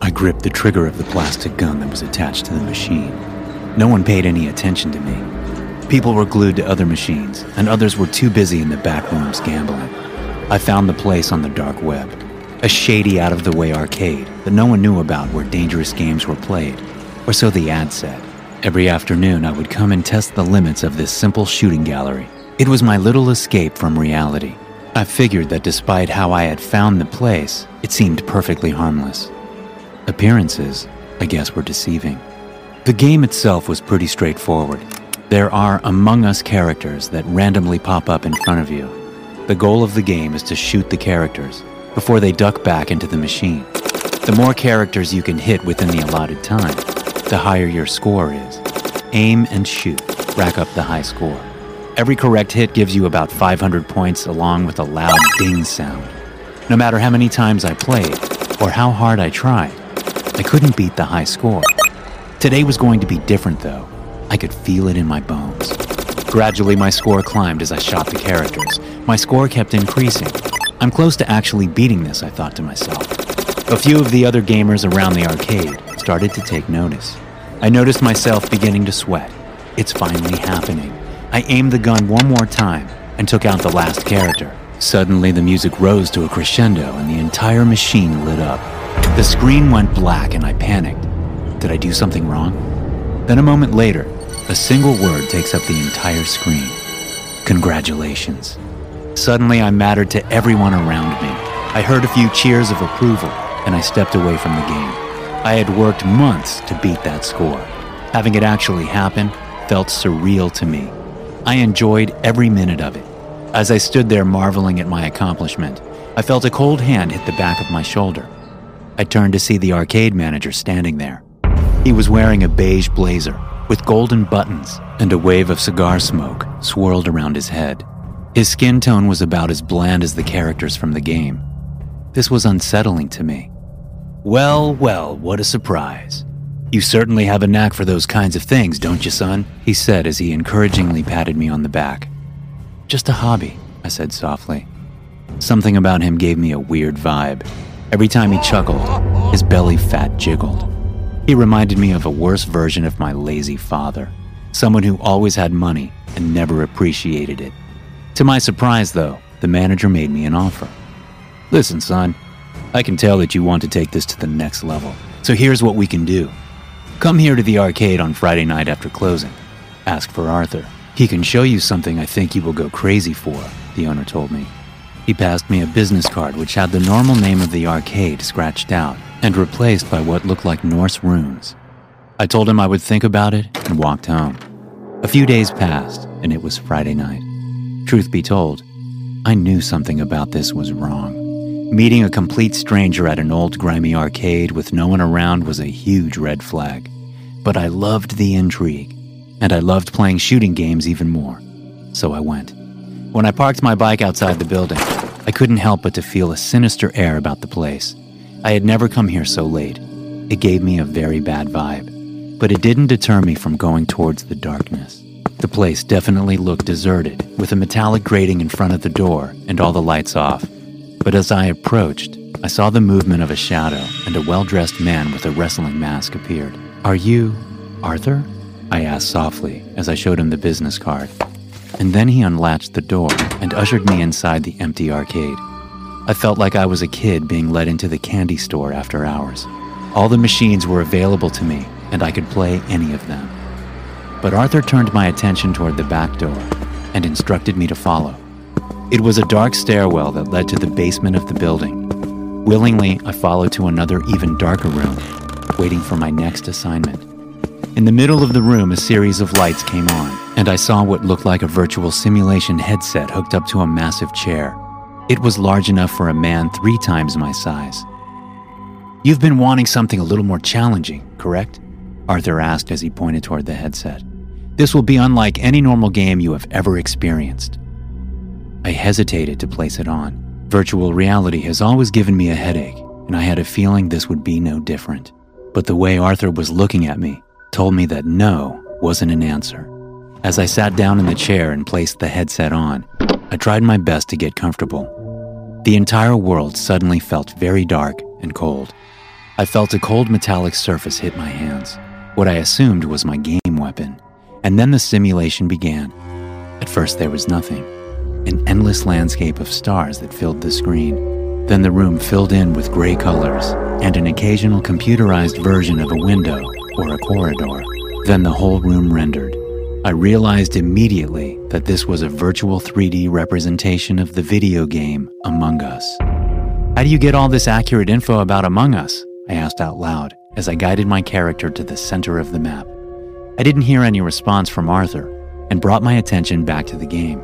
I gripped the trigger of the plastic gun that was attached to the machine. No one paid any attention to me. People were glued to other machines, and others were too busy in the back rooms gambling. I found the place on the dark web, a shady out-of-the-way arcade that no one knew about where dangerous games were played, or so the ad said. Every afternoon I would come and test the limits of this simple shooting gallery. It was my little escape from reality. I figured that despite how I had found the place, it seemed perfectly harmless. Appearances, I guess, were deceiving. The game itself was pretty straightforward. There are Among Us characters that randomly pop up in front of you. The goal of the game is to shoot the characters before they duck back into the machine. The more characters you can hit within the allotted time, the higher your score is. Aim and shoot, rack up the high score. Every correct hit gives you about 500 points along with a loud ding sound. No matter how many times I played or how hard I tried, I couldn't beat the high score. Today was going to be different, though. I could feel it in my bones. Gradually, my score climbed as I shot the characters. My score kept increasing. I'm close to actually beating this, I thought to myself. A few of the other gamers around the arcade started to take notice. I noticed myself beginning to sweat. It's finally happening. I aimed the gun one more time and took out the last character. Suddenly, the music rose to a crescendo and the entire machine lit up. The screen went black and I panicked. Did I do something wrong? Then a moment later, a single word takes up the entire screen. Congratulations. Suddenly I mattered to everyone around me. I heard a few cheers of approval and I stepped away from the game. I had worked months to beat that score. Having it actually happen felt surreal to me. I enjoyed every minute of it. As I stood there marveling at my accomplishment, I felt a cold hand hit the back of my shoulder. I turned to see the arcade manager standing there. He was wearing a beige blazer with golden buttons, and a wave of cigar smoke swirled around his head. His skin tone was about as bland as the characters from the game. This was unsettling to me. Well, well, what a surprise. You certainly have a knack for those kinds of things, don't you, son? He said as he encouragingly patted me on the back. Just a hobby, I said softly. Something about him gave me a weird vibe. Every time he chuckled, his belly fat jiggled. He reminded me of a worse version of my lazy father, someone who always had money and never appreciated it. To my surprise, though, the manager made me an offer. Listen, son, I can tell that you want to take this to the next level, so here's what we can do. Come here to the arcade on Friday night after closing. Ask for Arthur. He can show you something I think you will go crazy for, the owner told me. He passed me a business card which had the normal name of the arcade scratched out and replaced by what looked like Norse runes. I told him I would think about it and walked home. A few days passed and it was Friday night. Truth be told, I knew something about this was wrong. Meeting a complete stranger at an old grimy arcade with no one around was a huge red flag. But I loved the intrigue, and I loved playing shooting games even more. So I went. When I parked my bike outside the building, I couldn't help but to feel a sinister air about the place. I had never come here so late. It gave me a very bad vibe, but it didn't deter me from going towards the darkness. The place definitely looked deserted, with a metallic grating in front of the door and all the lights off. But as I approached, I saw the movement of a shadow and a well-dressed man with a wrestling mask appeared. "Are you Arthur?" I asked softly as I showed him the business card. And then he unlatched the door and ushered me inside the empty arcade. I felt like I was a kid being led into the candy store after hours. All the machines were available to me, and I could play any of them. But Arthur turned my attention toward the back door and instructed me to follow. It was a dark stairwell that led to the basement of the building. Willingly, I followed to another, even darker room, waiting for my next assignment. In the middle of the room, a series of lights came on, and I saw what looked like a virtual simulation headset hooked up to a massive chair. It was large enough for a man 3 times my size. "You've been wanting something a little more challenging, correct?" Arthur asked as he pointed toward the headset. "This will be unlike any normal game you have ever experienced." I hesitated to place it on. Virtual reality has always given me a headache, and I had a feeling this would be no different. But the way Arthur was looking at me told me that no wasn't an answer. As I sat down in the chair and placed the headset on, I tried my best to get comfortable. The entire world suddenly felt very dark and cold. I felt a cold metallic surface hit my hands, what I assumed was my game weapon, and then the simulation began. At first there was nothing, an endless landscape of stars that filled the screen. Then the room filled in with gray colors and an occasional computerized version of a window or a corridor. Then the whole room rendered. I realized immediately that this was a virtual 3D representation of the video game Among Us. "How do you get all this accurate info about Among Us?" I asked out loud as I guided my character to the center of the map. I didn't hear any response from Arthur and brought my attention back to the game.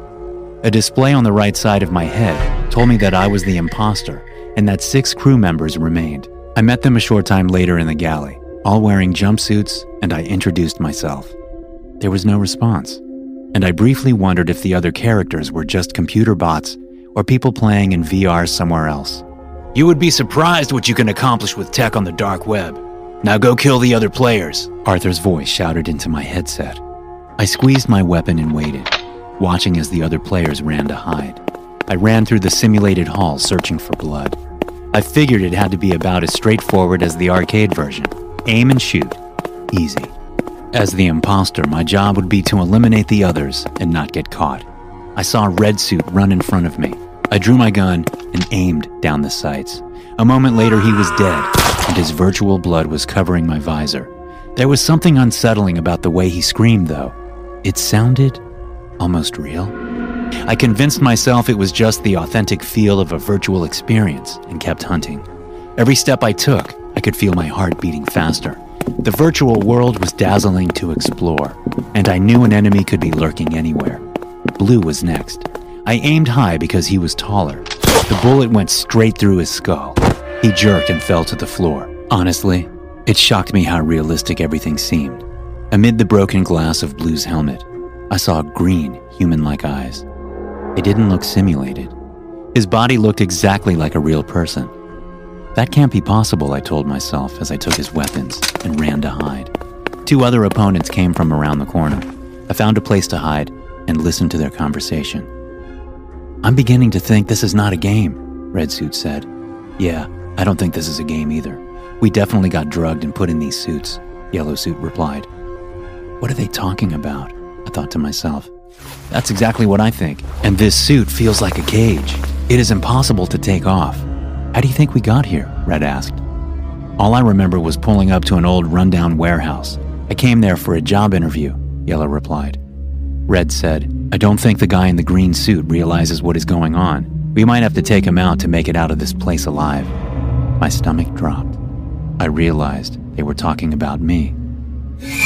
A display on the right side of my head told me that I was the imposter and that 6 crew members remained. I met them a short time later in the galley, all wearing jumpsuits, and I introduced myself. There was no response, and I briefly wondered if the other characters were just computer bots or people playing in VR somewhere else. "You would be surprised what you can accomplish with tech on the dark web. Now go kill the other players," Arthur's voice shouted into my headset. I squeezed my weapon and waited, watching as the other players ran to hide. I ran through the simulated hall searching for blood. I figured it had to be about as straightforward as the arcade version. Aim and shoot. Easy. As the imposter, my job would be to eliminate the others and not get caught. I saw a red suit run in front of me. I drew my gun and aimed down the sights. A moment later, he was dead, and his virtual blood was covering my visor. There was something unsettling about the way he screamed, though. It sounded almost real. I convinced myself it was just the authentic feel of a virtual experience and kept hunting. Every step I took, I could feel my heart beating faster. The virtual world was dazzling to explore, and I knew an enemy could be lurking anywhere. Blue was next. I aimed high because he was taller. The bullet went straight through his skull. He jerked and fell to the floor. Honestly, it shocked me how realistic everything seemed. Amid the broken glass of Blue's helmet, I saw green, human-like eyes. It didn't look simulated. His body looked exactly like a real person. That can't be possible, I told myself as I took his weapons and ran to hide. 2 other opponents came from around the corner. I found a place to hide and listened to their conversation. "I'm beginning to think this is not a game," Red Suit said. "Yeah, I don't think this is a game either. We definitely got drugged and put in these suits," Yellow Suit replied. "What are they talking about?" I thought to myself. "That's exactly what I think. And this suit feels like a cage. It is impossible to take off." "How do you think we got here?" Red asked. "All I remember was pulling up to an old rundown warehouse. I came there for a job interview," Yellow replied. Red said, "I don't think the guy in the green suit realizes what is going on. We might have to take him out to make it out of this place alive." My stomach dropped. I realized they were talking about me.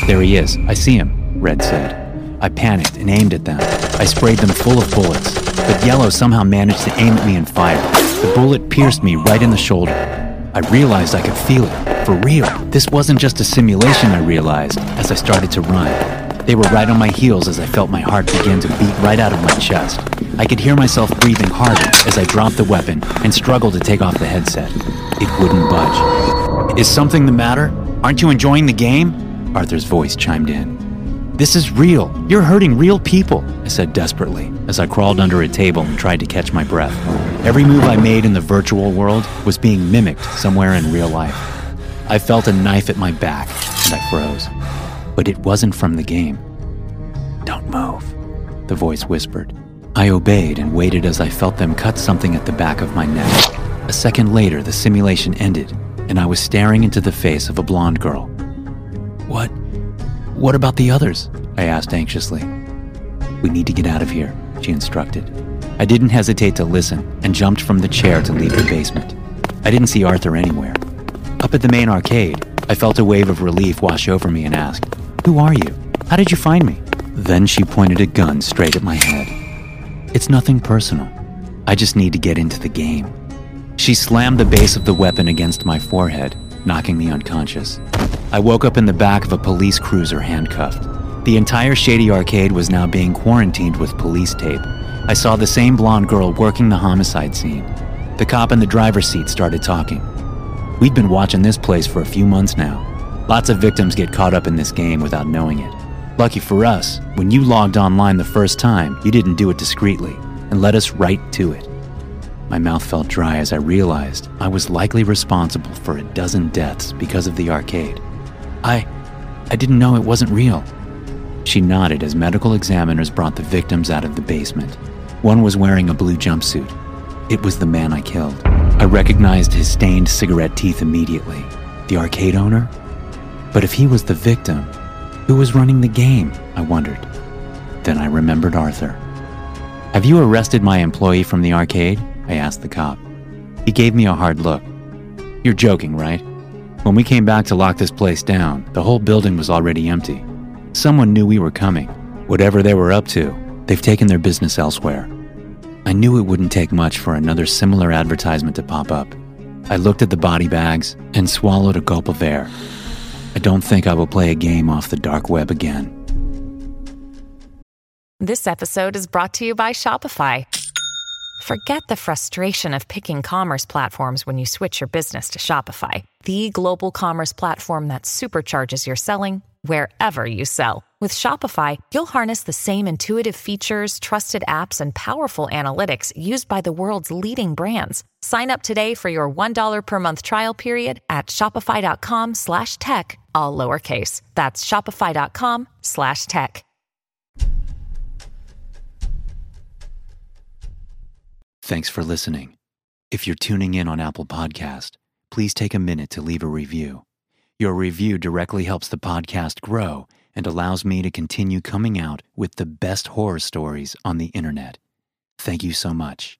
"There he is. I see him," Red said. I panicked and aimed at them. I sprayed them full of bullets, but Yellow somehow managed to aim at me and fire. The bullet pierced me right in the shoulder. I realized I could feel it, for real. This wasn't just a simulation, I realized, as I started to run. They were right on my heels as I felt my heart begin to beat right out of my chest. I could hear myself breathing harder as I dropped the weapon and struggled to take off the headset. It wouldn't budge. "Is something the matter? Aren't you enjoying the game?" Arthur's voice chimed in. "This is real. You're hurting real people," I said desperately as I crawled under a table and tried to catch my breath. Every move I made in the virtual world was being mimicked somewhere in real life. I felt a knife at my back and I froze. But it wasn't from the game. "Don't move," the voice whispered. I obeyed and waited as I felt them cut something at the back of my neck. A second later, the simulation ended, and I was staring into the face of a blonde girl. What about the others?" I asked anxiously. "We need to get out of here," she instructed. I didn't hesitate to listen and jumped from the chair to leave the basement. I didn't see Arthur anywhere. Up at the main arcade, I felt a wave of relief wash over me and asked, "Who are you? How did you find me?" Then she pointed a gun straight at my head. "It's nothing personal. I just need to get into the game." She slammed the base of the weapon against my forehead, knocking me unconscious. I woke up in the back of a police cruiser handcuffed. The entire shady arcade was now being quarantined with police tape. I saw the same blonde girl working the homicide scene. The cop in the driver's seat started talking. "We've been watching this place for a few months now. Lots of victims get caught up in this game without knowing it. Lucky for us, when you logged online the first time, you didn't do it discreetly and led us right to it." My mouth felt dry as I realized I was likely responsible for a dozen deaths because of the arcade. I didn't know it wasn't real." She nodded as medical examiners brought the victims out of the basement. One was wearing a blue jumpsuit. It was the man I killed. I recognized his stained cigarette teeth immediately. The arcade owner? But if he was the victim, who was running the game? I wondered. Then I remembered Arthur. "Have you arrested my employee from the arcade?" I asked the cop. He gave me a hard look. "You're joking, right? When we came back to lock this place down, the whole building was already empty. Someone knew we were coming. Whatever they were up to, they've taken their business elsewhere." I knew it wouldn't take much for another similar advertisement to pop up. I looked at the body bags and swallowed a gulp of air. I don't think I will play a game off the dark web again. This episode is brought to you by Shopify. Forget the frustration of picking commerce platforms when you switch your business to Shopify, the global commerce platform that supercharges your selling wherever you sell. With Shopify, you'll harness the same intuitive features, trusted apps, and powerful analytics used by the world's leading brands. Sign up today for your $1 per month trial period at shopify.com/tech, all lowercase. That's shopify.com/tech. Thanks for listening. If you're tuning in on Apple Podcast, please take a minute to leave a review. Your review directly helps the podcast grow and allows me to continue coming out with the best horror stories on the internet. Thank you so much.